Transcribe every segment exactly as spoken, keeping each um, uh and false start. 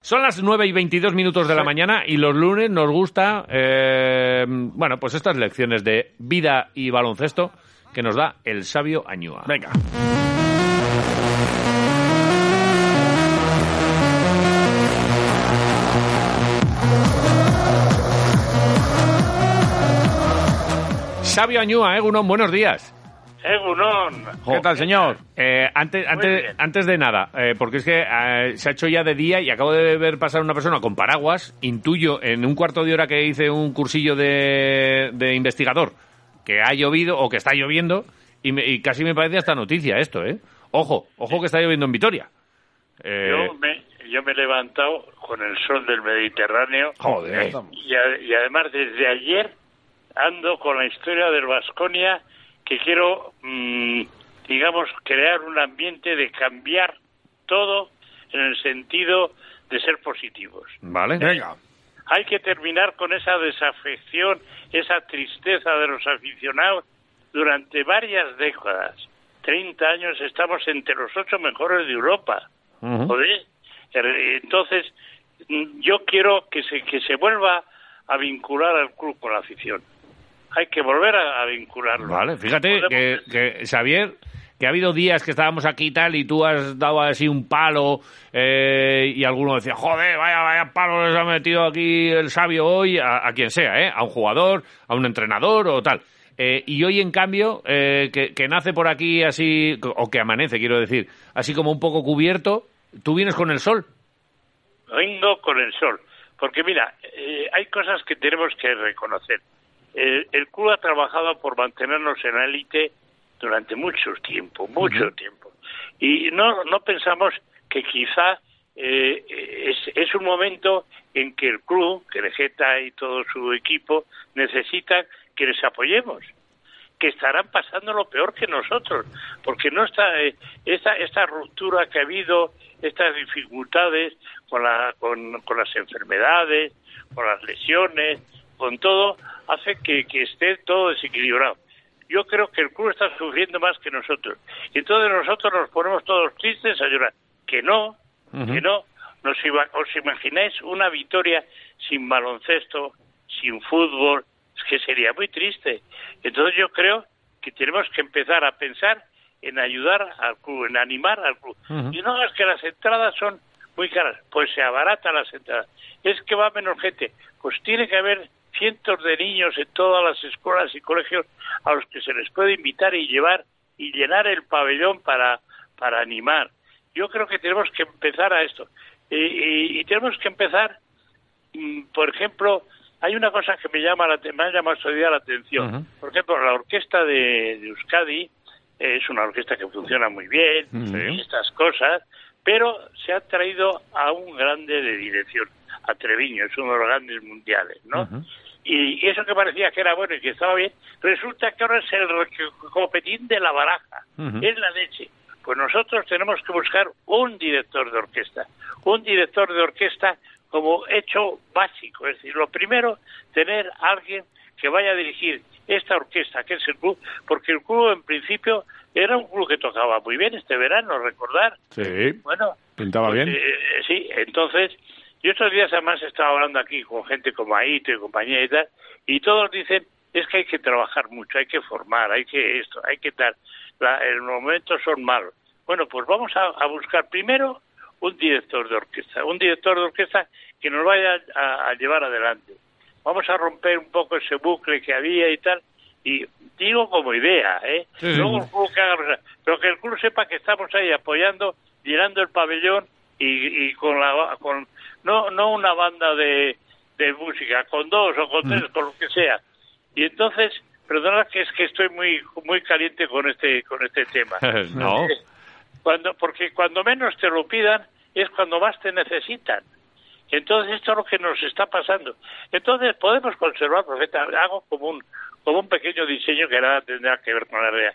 Son las nueve y veintidós minutos de la mañana y los lunes nos gusta, eh, bueno, pues estas lecciones de vida y baloncesto que nos da el Sabio Añua. Venga. Sabio Añua, Egunon, ¿eh? Buenos días. Egunon. ¿Qué tal, señor? Eh, antes, antes, antes de nada, eh, porque es que eh, se ha hecho ya de día y acabo de ver pasar una persona con paraguas, intuyo, en un cuarto de hora que hice un cursillo de, de investigador, que ha llovido o que está lloviendo, y, me, y casi me parece hasta noticia esto, ¿eh? Ojo, ojo que está lloviendo en Vitoria. Eh, yo, me, yo me he levantado con el sol del Mediterráneo. Joder. Y, y además desde ayer ando con la historia del Baskonia, que quiero, mmm, digamos, crear un ambiente de cambiar todo en el sentido de ser positivos. Vale, eh, venga. Hay que terminar con esa desafección, esa tristeza de los aficionados. Durante varias décadas, treinta años, estamos entre los ocho mejores de Europa. Uh-huh. ¿Joder? Entonces, yo quiero que se, que se vuelva a vincular al club con la afición. Hay que volver a, a vincularlo. Vale, fíjate que, que, Xavier, que ha habido días que estábamos aquí y tal, y tú has dado así un palo, eh, y alguno decía, joder, vaya, vaya palo les ha metido aquí el Sabio hoy, a, a quien sea, ¿eh? A un jugador, a un entrenador o tal. Eh, y hoy, en cambio, eh, que, que nace por aquí así, o que amanece, quiero decir, así como un poco cubierto, tú vienes con el sol. Vengo con el sol. Porque, mira, eh, hay cosas que tenemos que reconocer. El, el club ha trabajado por mantenernos en la élite durante mucho tiempo, mucho uh-huh. tiempo. Y no no pensamos que quizá eh, es, es un momento en que el club, que Cerejeta y todo su equipo, necesitan que les apoyemos, que estarán pasando lo peor que nosotros, porque no está eh, esta, esta ruptura que ha habido, estas dificultades con, la, con, con las enfermedades, con las lesiones, con todo, hace que, que esté todo desequilibrado. Yo creo que el club está sufriendo más que nosotros. Y entonces nosotros nos ponemos todos tristes a llorar. Que no, uh-huh. que no. Nos, ¿Os imagináis una Vitoria sin baloncesto, sin fútbol? Es que sería muy triste. Entonces yo creo que tenemos que empezar a pensar en ayudar al club, en animar al club. Uh-huh. Y no es que las entradas son muy caras. Pues se abaratan las entradas. Es que va menos gente. Pues tiene que haber cientos de niños en todas las escuelas y colegios a los que se les puede invitar y llevar y llenar el pabellón para, para animar. Yo creo que tenemos que empezar a esto. Y, y, y tenemos que empezar, por ejemplo, hay una cosa que me llama la, me ha llamado este día la atención. Uh-huh. Por ejemplo, la orquesta de, de Euskadi es una orquesta que funciona muy bien, uh-huh. y estas cosas, pero se ha traído a un grande de dirección, a Treviño, es uno de los grandes mundiales, ¿no? Uh-huh. Y eso que parecía que era bueno y que estaba bien, resulta que ahora es el copetín de la baraja, uh-huh. es la leche. Pues nosotros tenemos que buscar un director de orquesta, un director de orquesta como hecho básico. Es decir, lo primero, tener a alguien que vaya a dirigir esta orquesta, que es el club, porque el club en principio era un club que tocaba muy bien este verano, recordar. Sí, bueno, pintaba pues, bien. Eh, sí, entonces... Yo estos días además he estado hablando aquí con gente como AITO y compañía y tal, y todos dicen, es que hay que trabajar mucho, hay que formar, hay que esto, hay que tal. La, en los momentos son malos. Bueno, pues vamos a, a buscar primero un director de orquesta, un director de orquesta que nos vaya a, a llevar adelante. Vamos a romper un poco ese bucle que había y tal, y digo como idea, ¿eh? Sí. Luego el club que haga, pero que el club sepa que estamos ahí apoyando, llenando el pabellón, y, y con la con no no una banda de de música, con dos o con tres, con lo que sea. Y entonces, perdona que es que estoy muy muy caliente con este con este tema. No. Cuando porque cuando menos te lo pidan es cuando más te necesitan. Entonces, esto es lo que nos está pasando. Entonces, podemos conservar perfectamente, hago como un, como un pequeño diseño que nada tendrá que ver con la realidad.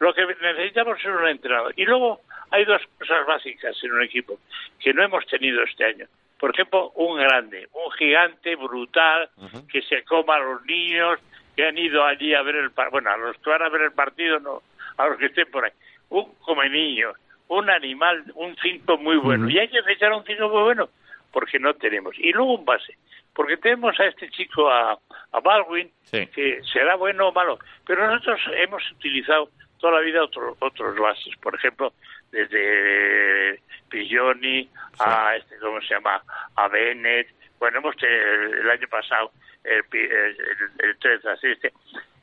Lo que necesitamos es un entrenador. Y luego hay dos cosas básicas en un equipo que no hemos tenido este año. Por ejemplo, un grande, un gigante brutal, uh-huh. que se coma a los niños que han ido allí a ver el partido. Bueno, a los que van a ver el partido, no, a los que estén por ahí. Un come niño, un animal, un cinco muy bueno. Uh-huh. Y hay que fichar un cinco muy bueno, porque no tenemos. Y luego un base, porque tenemos a este chico, a, a Baldwin, sí. que será bueno o malo. Pero nosotros hemos utilizado toda la vida otro, otros bases, por ejemplo, desde Pijoní a sí. este, ¿cómo se llama? A Bennett. Bueno, hemos tenido, el año pasado el, el, el, el tres, así, este.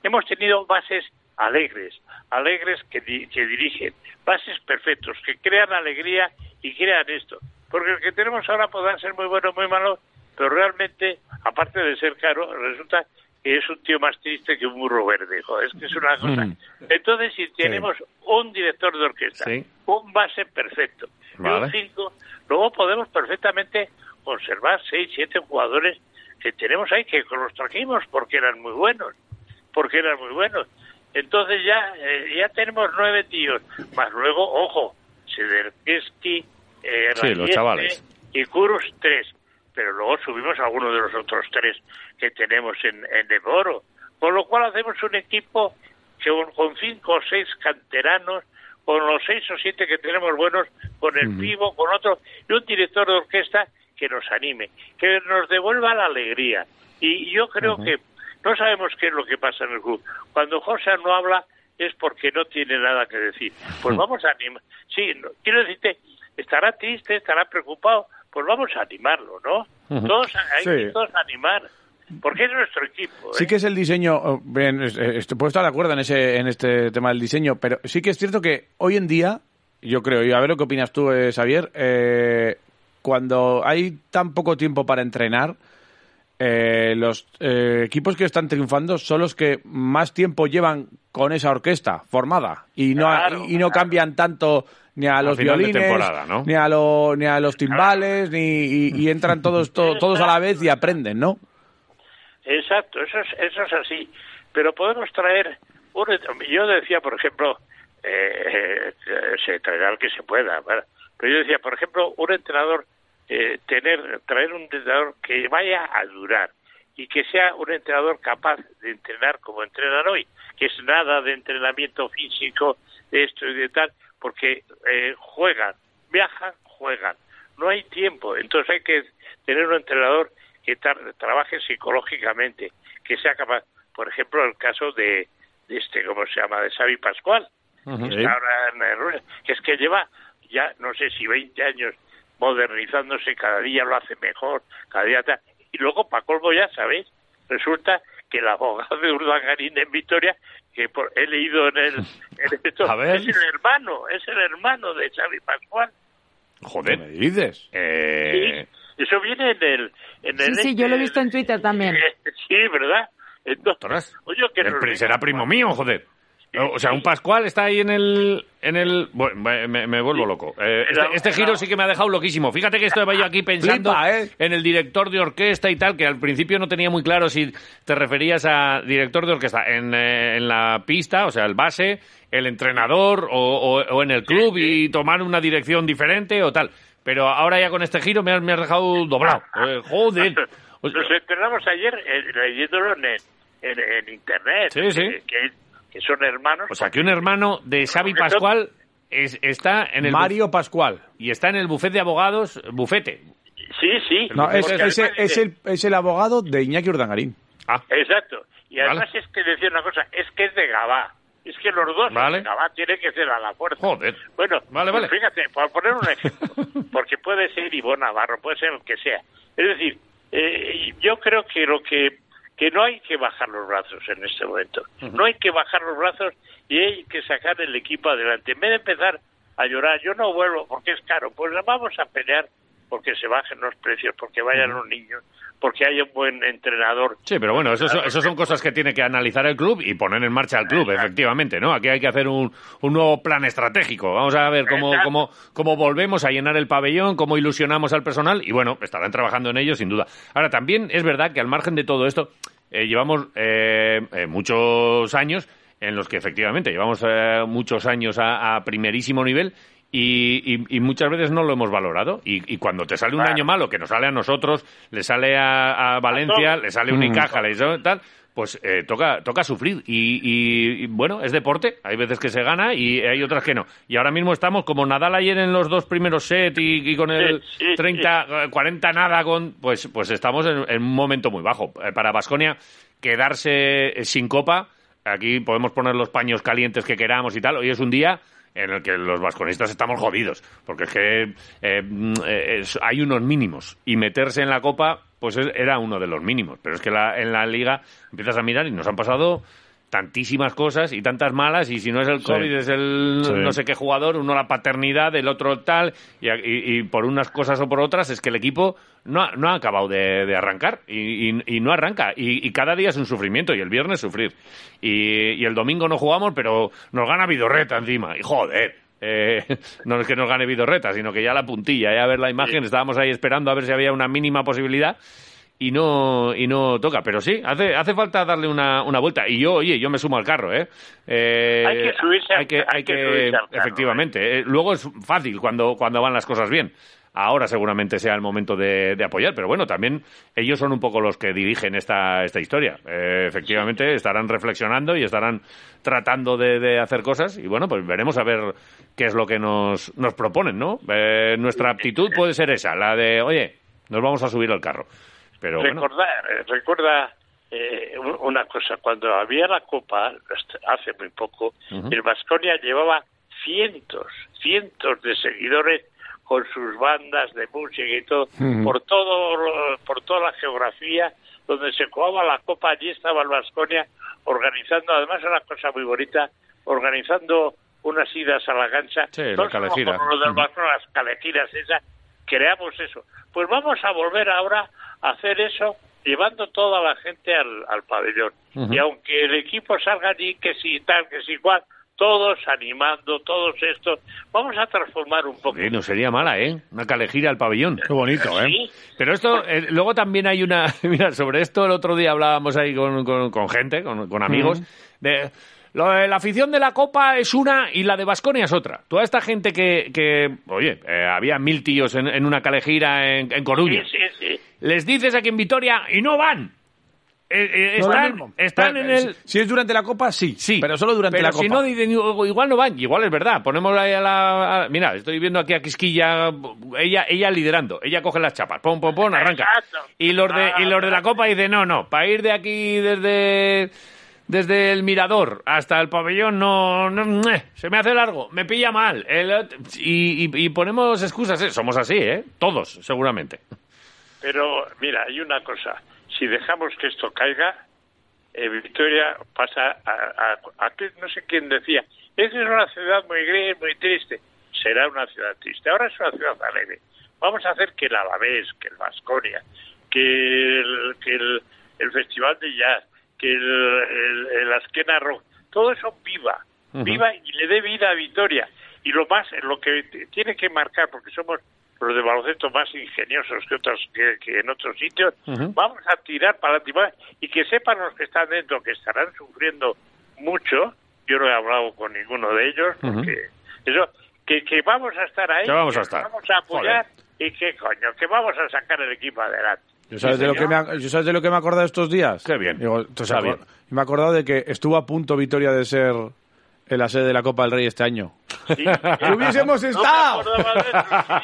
Hemos tenido bases alegres, alegres que, di, que dirigen, bases perfectos que crean alegría y crean esto, porque el que tenemos ahora podrá ser muy bueno, muy malo, pero realmente, aparte de ser caro, resulta que es un tío más triste que un burro verde, joder, es que es una cosa. Entonces, si tenemos sí. un director de orquesta, sí. un base perfecto, vale. y un cinco, luego podemos perfectamente conservar seis, siete jugadores que tenemos ahí, que los trajimos porque eran muy buenos, porque eran muy buenos. Entonces ya eh, ya tenemos nueve tíos, más luego, ojo, Sederkiszki, eh, sí, Raviente, los chavales, y Kurus tres. Pero luego subimos a alguno de los otros tres que tenemos en, en el oro. Con lo cual hacemos un equipo que con cinco o seis canteranos, con los seis o siete que tenemos buenos, con el pivo, con otro, y un director de orquesta que nos anime, que nos devuelva la alegría. Y yo creo uh-huh. que no sabemos qué es lo que pasa en el club. Cuando José no habla es porque no tiene nada que decir. Pues vamos a animar. Sí, no, quiero decirte, estará triste, estará preocupado, pues vamos a animarlo, ¿no? Uh-huh. Todos hay que sí. todos animar, porque es nuestro equipo. ¿eh? Sí que es el diseño, bien, estoy puesto de acuerdo en ese en este tema del diseño, pero sí que es cierto que hoy en día, yo creo, y a ver lo que opinas tú, eh, Xavier, eh, cuando hay tan poco tiempo para entrenar, eh, los eh, equipos que están triunfando son los que más tiempo llevan con esa orquesta formada y no, claro, y, y no claro. cambian tanto... ni a los violines, ¿no? ni a los ni a los timbales, ni y, y entran todos to, todos a la vez y aprenden, ¿no? Exacto, eso es eso es así. Pero podemos traer, un, yo decía, por ejemplo, eh, se traerá el que se pueda, ¿verdad? Pero yo decía, por ejemplo, un entrenador eh, tener traer un entrenador que vaya a durar y que sea un entrenador capaz de entrenar como entrenan hoy, que es nada de entrenamiento físico, de esto y de tal. Porque eh, juegan, viajan, juegan. No hay tiempo. Entonces hay que tener un entrenador que tar- trabaje psicológicamente, que sea capaz. Por ejemplo, el caso de, de este, ¿cómo se llama? De Xavi Pascual, uh-huh. que está ahora en Rueda, que es que lleva ya, no sé si veinte años modernizándose, cada día lo hace mejor, cada día tal. Y luego, para colmo, ya sabéis, resulta que el abogado de Urdangarín en Vitoria, que por, he leído en el... En esto, es el hermano, es el hermano de Xavi Pascual. Joder, ¿qué me dices? Eh... Sí, eso viene en el... En sí, el, sí, yo lo he visto en Twitter también. Eh, sí, ¿verdad? Entonces, oye, que el, no será primo mío, joder. O sea, un Pascual está ahí en el... en el bueno, me, me vuelvo loco. Eh, este, este giro sí que me ha dejado loquísimo. Fíjate que estaba yo aquí pensando Flipa, ¿eh? en el director de orquesta y tal, que al principio no tenía muy claro si te referías a director de orquesta en, eh, en la pista, o sea, el base, el entrenador o, o, o en el club y tomar una dirección diferente o tal. Pero ahora ya con este giro me has, me has dejado doblado. Eh, joder. Nos entrenamos ayer eh, leyéndolo en, en, en internet. Sí, sí. Eh, que, que son hermanos. O sea, que un hermano de Xavi Pascual es, está en el... Mario buf... Pascual. Y está en el bufete de abogados, bufete. Sí, sí. No, es, ese, es, el, es el abogado de Iñaki Urdangarín. Ah. Exacto. Y además vale. es que decía una cosa, es que es de Gavá. Es que los dos, vale. Gavá tiene que ser a la fuerza. Joder. Bueno, vale, vale. fíjate, para poner un ejemplo, porque puede ser Ivón Navarro, puede ser el que sea. Es decir, eh, yo creo que lo que... que no hay que bajar los brazos en este momento. Uh-huh. No hay que bajar los brazos y hay que sacar el equipo adelante. En vez de empezar a llorar, yo no vuelvo porque es caro, pues vamos a pelear porque se bajen los precios, porque vayan los niños, porque haya un buen entrenador. Sí, pero bueno, eso, eso son cosas que tiene que analizar el club y poner en marcha el club, exacto, efectivamente, ¿no? Aquí hay que hacer un, un nuevo plan estratégico. Vamos a ver cómo, cómo, cómo volvemos a llenar el pabellón, cómo ilusionamos al personal y, bueno, estarán trabajando en ello, sin duda. Ahora, también es verdad que al margen de todo esto, eh, llevamos eh, eh, muchos años en los que, efectivamente, llevamos eh, muchos años a, a primerísimo nivel. Y, y, y muchas veces no lo hemos valorado y, y cuando te sale un claro. año malo, que nos sale a nosotros, le sale a, a Valencia, le sale Unicaja, le sale tal, pues eh, toca toca sufrir y, y, y bueno, es deporte, hay veces que se gana y hay otras que no, y ahora mismo estamos como Nadal ayer en los dos primeros sets y, y con el treinta cuarenta nada con pues pues estamos en, en un momento muy bajo. Para Baskonia quedarse sin copa, aquí podemos poner los paños calientes que queramos y tal, hoy es un día en el que los vasconistas estamos jodidos, porque es que eh, es, hay unos mínimos, y meterse en la Copa pues es, era uno de los mínimos, pero es que la, en la Liga empiezas a mirar y nos han pasado tantísimas cosas y tantas malas, y si no es el COVID, sí, es el sí. no sé qué jugador, uno la paternidad, el otro tal, y, y, y por unas cosas o por otras es que el equipo no ha, no ha acabado de, de arrancar, y, y, y no arranca, y, y cada día es un sufrimiento, y el viernes sufrir, y, y el domingo no jugamos, pero nos gana Vidorreta encima, y joder, eh, no es que nos gane Vidorreta, sino que ya la puntilla, ya a ver la imagen, estábamos ahí esperando a ver si había una mínima posibilidad, y no y no toca, pero sí hace hace falta darle una una vuelta, y yo oye yo me sumo al carro, eh, eh hay que subirse, hay que hay, hay que, que subirse al carro, efectivamente, eh. Luego es fácil cuando cuando van las cosas bien. Ahora seguramente sea el momento de, de apoyar, pero bueno, también ellos son un poco los que dirigen esta esta historia. Eh, efectivamente, sí, estarán reflexionando y estarán tratando de, de hacer cosas y bueno, pues veremos a ver qué es lo que nos nos proponen, ¿no? Eh, nuestra aptitud puede ser esa, la de, oye, nos vamos a subir al carro. Pero bueno. Recordar, recuerda eh, una cosa, cuando había la Copa, hace muy poco, uh-huh. el Baskonia llevaba cientos, cientos de seguidores con sus bandas de música y todo, uh-huh. por todo por toda la geografía donde se jugaba la Copa, allí estaba el Baskonia organizando, además una cosa muy bonita, organizando unas idas a la gancha, sí, no la los del Baskonia, las caleciras esas, creamos eso. Pues vamos a volver ahora a hacer eso, llevando toda la gente al, al pabellón. Uh-huh. Y aunque el equipo salga allí, que si tal, que si cual, todos animando, todos estos. Vamos a transformar un poco. Sí, no sería mala, ¿eh? Una calejira al pabellón. Qué bonito, ¿eh? ¿Sí? Pero esto, eh, luego también hay una... Mira, sobre esto el otro día hablábamos ahí con, con, con gente, con, con amigos, uh-huh. de... La afición de la Copa es una y la de Baskonia es otra. Toda esta gente que, que oye, eh, había mil tíos en, en una calejira en, en Coruña. Sí, sí, sí. Les dices aquí en Vitoria y no van. Eh, eh, no están están pero, en el... Si es durante la Copa, sí. sí pero solo durante pero la Copa. Pero si no, igual no van. Igual es verdad. Ponemos ahí a la... A, mira, estoy viendo aquí a Quisquilla, ella ella liderando. Ella coge las chapas. Pon, pon, pon, arranca. Y los de, y los de la Copa dicen, no, no, para ir de aquí desde... Desde el mirador hasta el pabellón, no, no se me hace largo, me pilla mal. El, y, y, y ponemos excusas, ¿eh? Somos así, ¿eh? Todos, seguramente. Pero, mira, hay una cosa. Si dejamos que esto caiga, eh, Vitoria pasa a, a, a, a... No sé quién decía, es una ciudad muy gris, muy triste. Será una ciudad triste. Ahora es una ciudad alegre. Vamos a hacer que el Alavés, que el Baskonia, que el, que el, el Festival de Jazz, que la esquena roja, todo eso viva, uh-huh. viva y le dé vida a Vitoria. Y lo más, lo que tiene que marcar, porque somos los de baloncesto más ingeniosos que otros que, que en otros sitios, uh-huh. vamos a tirar para adelante y que sepan los que están dentro, que estarán sufriendo mucho. Yo no he hablado con ninguno de ellos, porque uh-huh. eso, que, que vamos a estar ahí, que vamos a, estar. Vamos a apoyar Joder. y que coño, que vamos a sacar el equipo adelante. ¿Yo sabes, sí, de lo que me ha, ¿Yo sabes de lo que me he acordado estos días? Qué bien. Digo, entonces, Está bien. Me he acordado de que estuvo a punto Vitoria de ser en la sede de la Copa del Rey este año. Sí. ¡Que hubiésemos estado!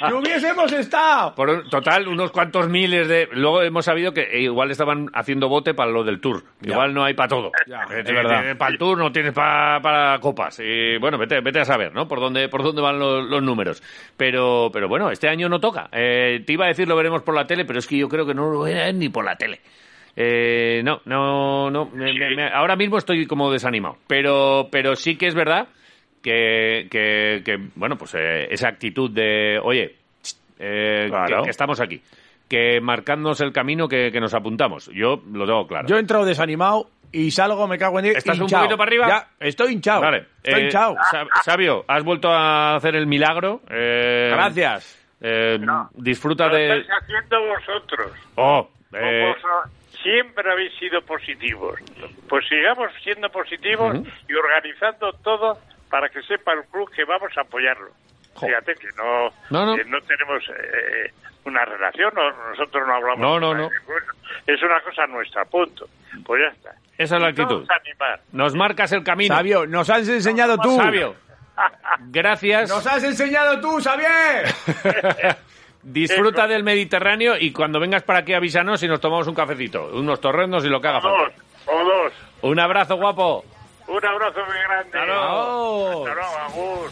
¡Que hubiésemos estado! Por un, total, unos cuantos miles de... Luego hemos sabido que igual estaban haciendo bote para lo del Tour. Ya. Igual no hay para todo. Ya, eh, es verdad. Para el Tour no tienes para, para copas. Y bueno, vete, vete a saber, ¿no? Por dónde, por dónde van los, los números. Pero, pero bueno, este año no toca. Eh, te iba a decir lo veremos por la tele, pero es que yo creo que no lo verán ni por la tele. Eh, no, no, no. Me, me, me, ahora mismo estoy como desanimado. Pero, pero sí que es verdad... Que, que, que, bueno, pues eh, esa actitud de, oye, eh, claro. que estamos aquí, que marcadnos el camino que, que nos apuntamos. Yo lo tengo claro. Yo he entrado desanimado y salgo, me cago en diez. ¿Estás hinchado un poquito para arriba? Ya, estoy hinchado. Vale. Estoy eh, hinchado. Sabio, has vuelto a hacer el milagro. Eh, Gracias. Eh, no, disfruta de... Lo estáis haciendo vosotros. Oh, eh... vosotros siempre habéis sido positivos. Pues sigamos siendo positivos uh-huh. y organizando todo para que sepa el club que vamos a apoyarlo. Jo. Fíjate que no, no, no. Que no tenemos... Eh, una relación, nosotros no hablamos no, no, de no. Es una cosa nuestra, punto. Pues ya está. Esa es la actitud. Nos marcas el camino. Sabio, nos has enseñado no, tú. Sabio. Gracias. Nos has enseñado tú, Javier. Disfruta Eso. Del Mediterráneo y cuando vengas para aquí avísanos y nos tomamos un cafecito, unos torrenos y lo que haga falta. O dos, o dos. Un abrazo, guapo. Un abrazo muy grande. Hasta luego. Hasta luego, Agur.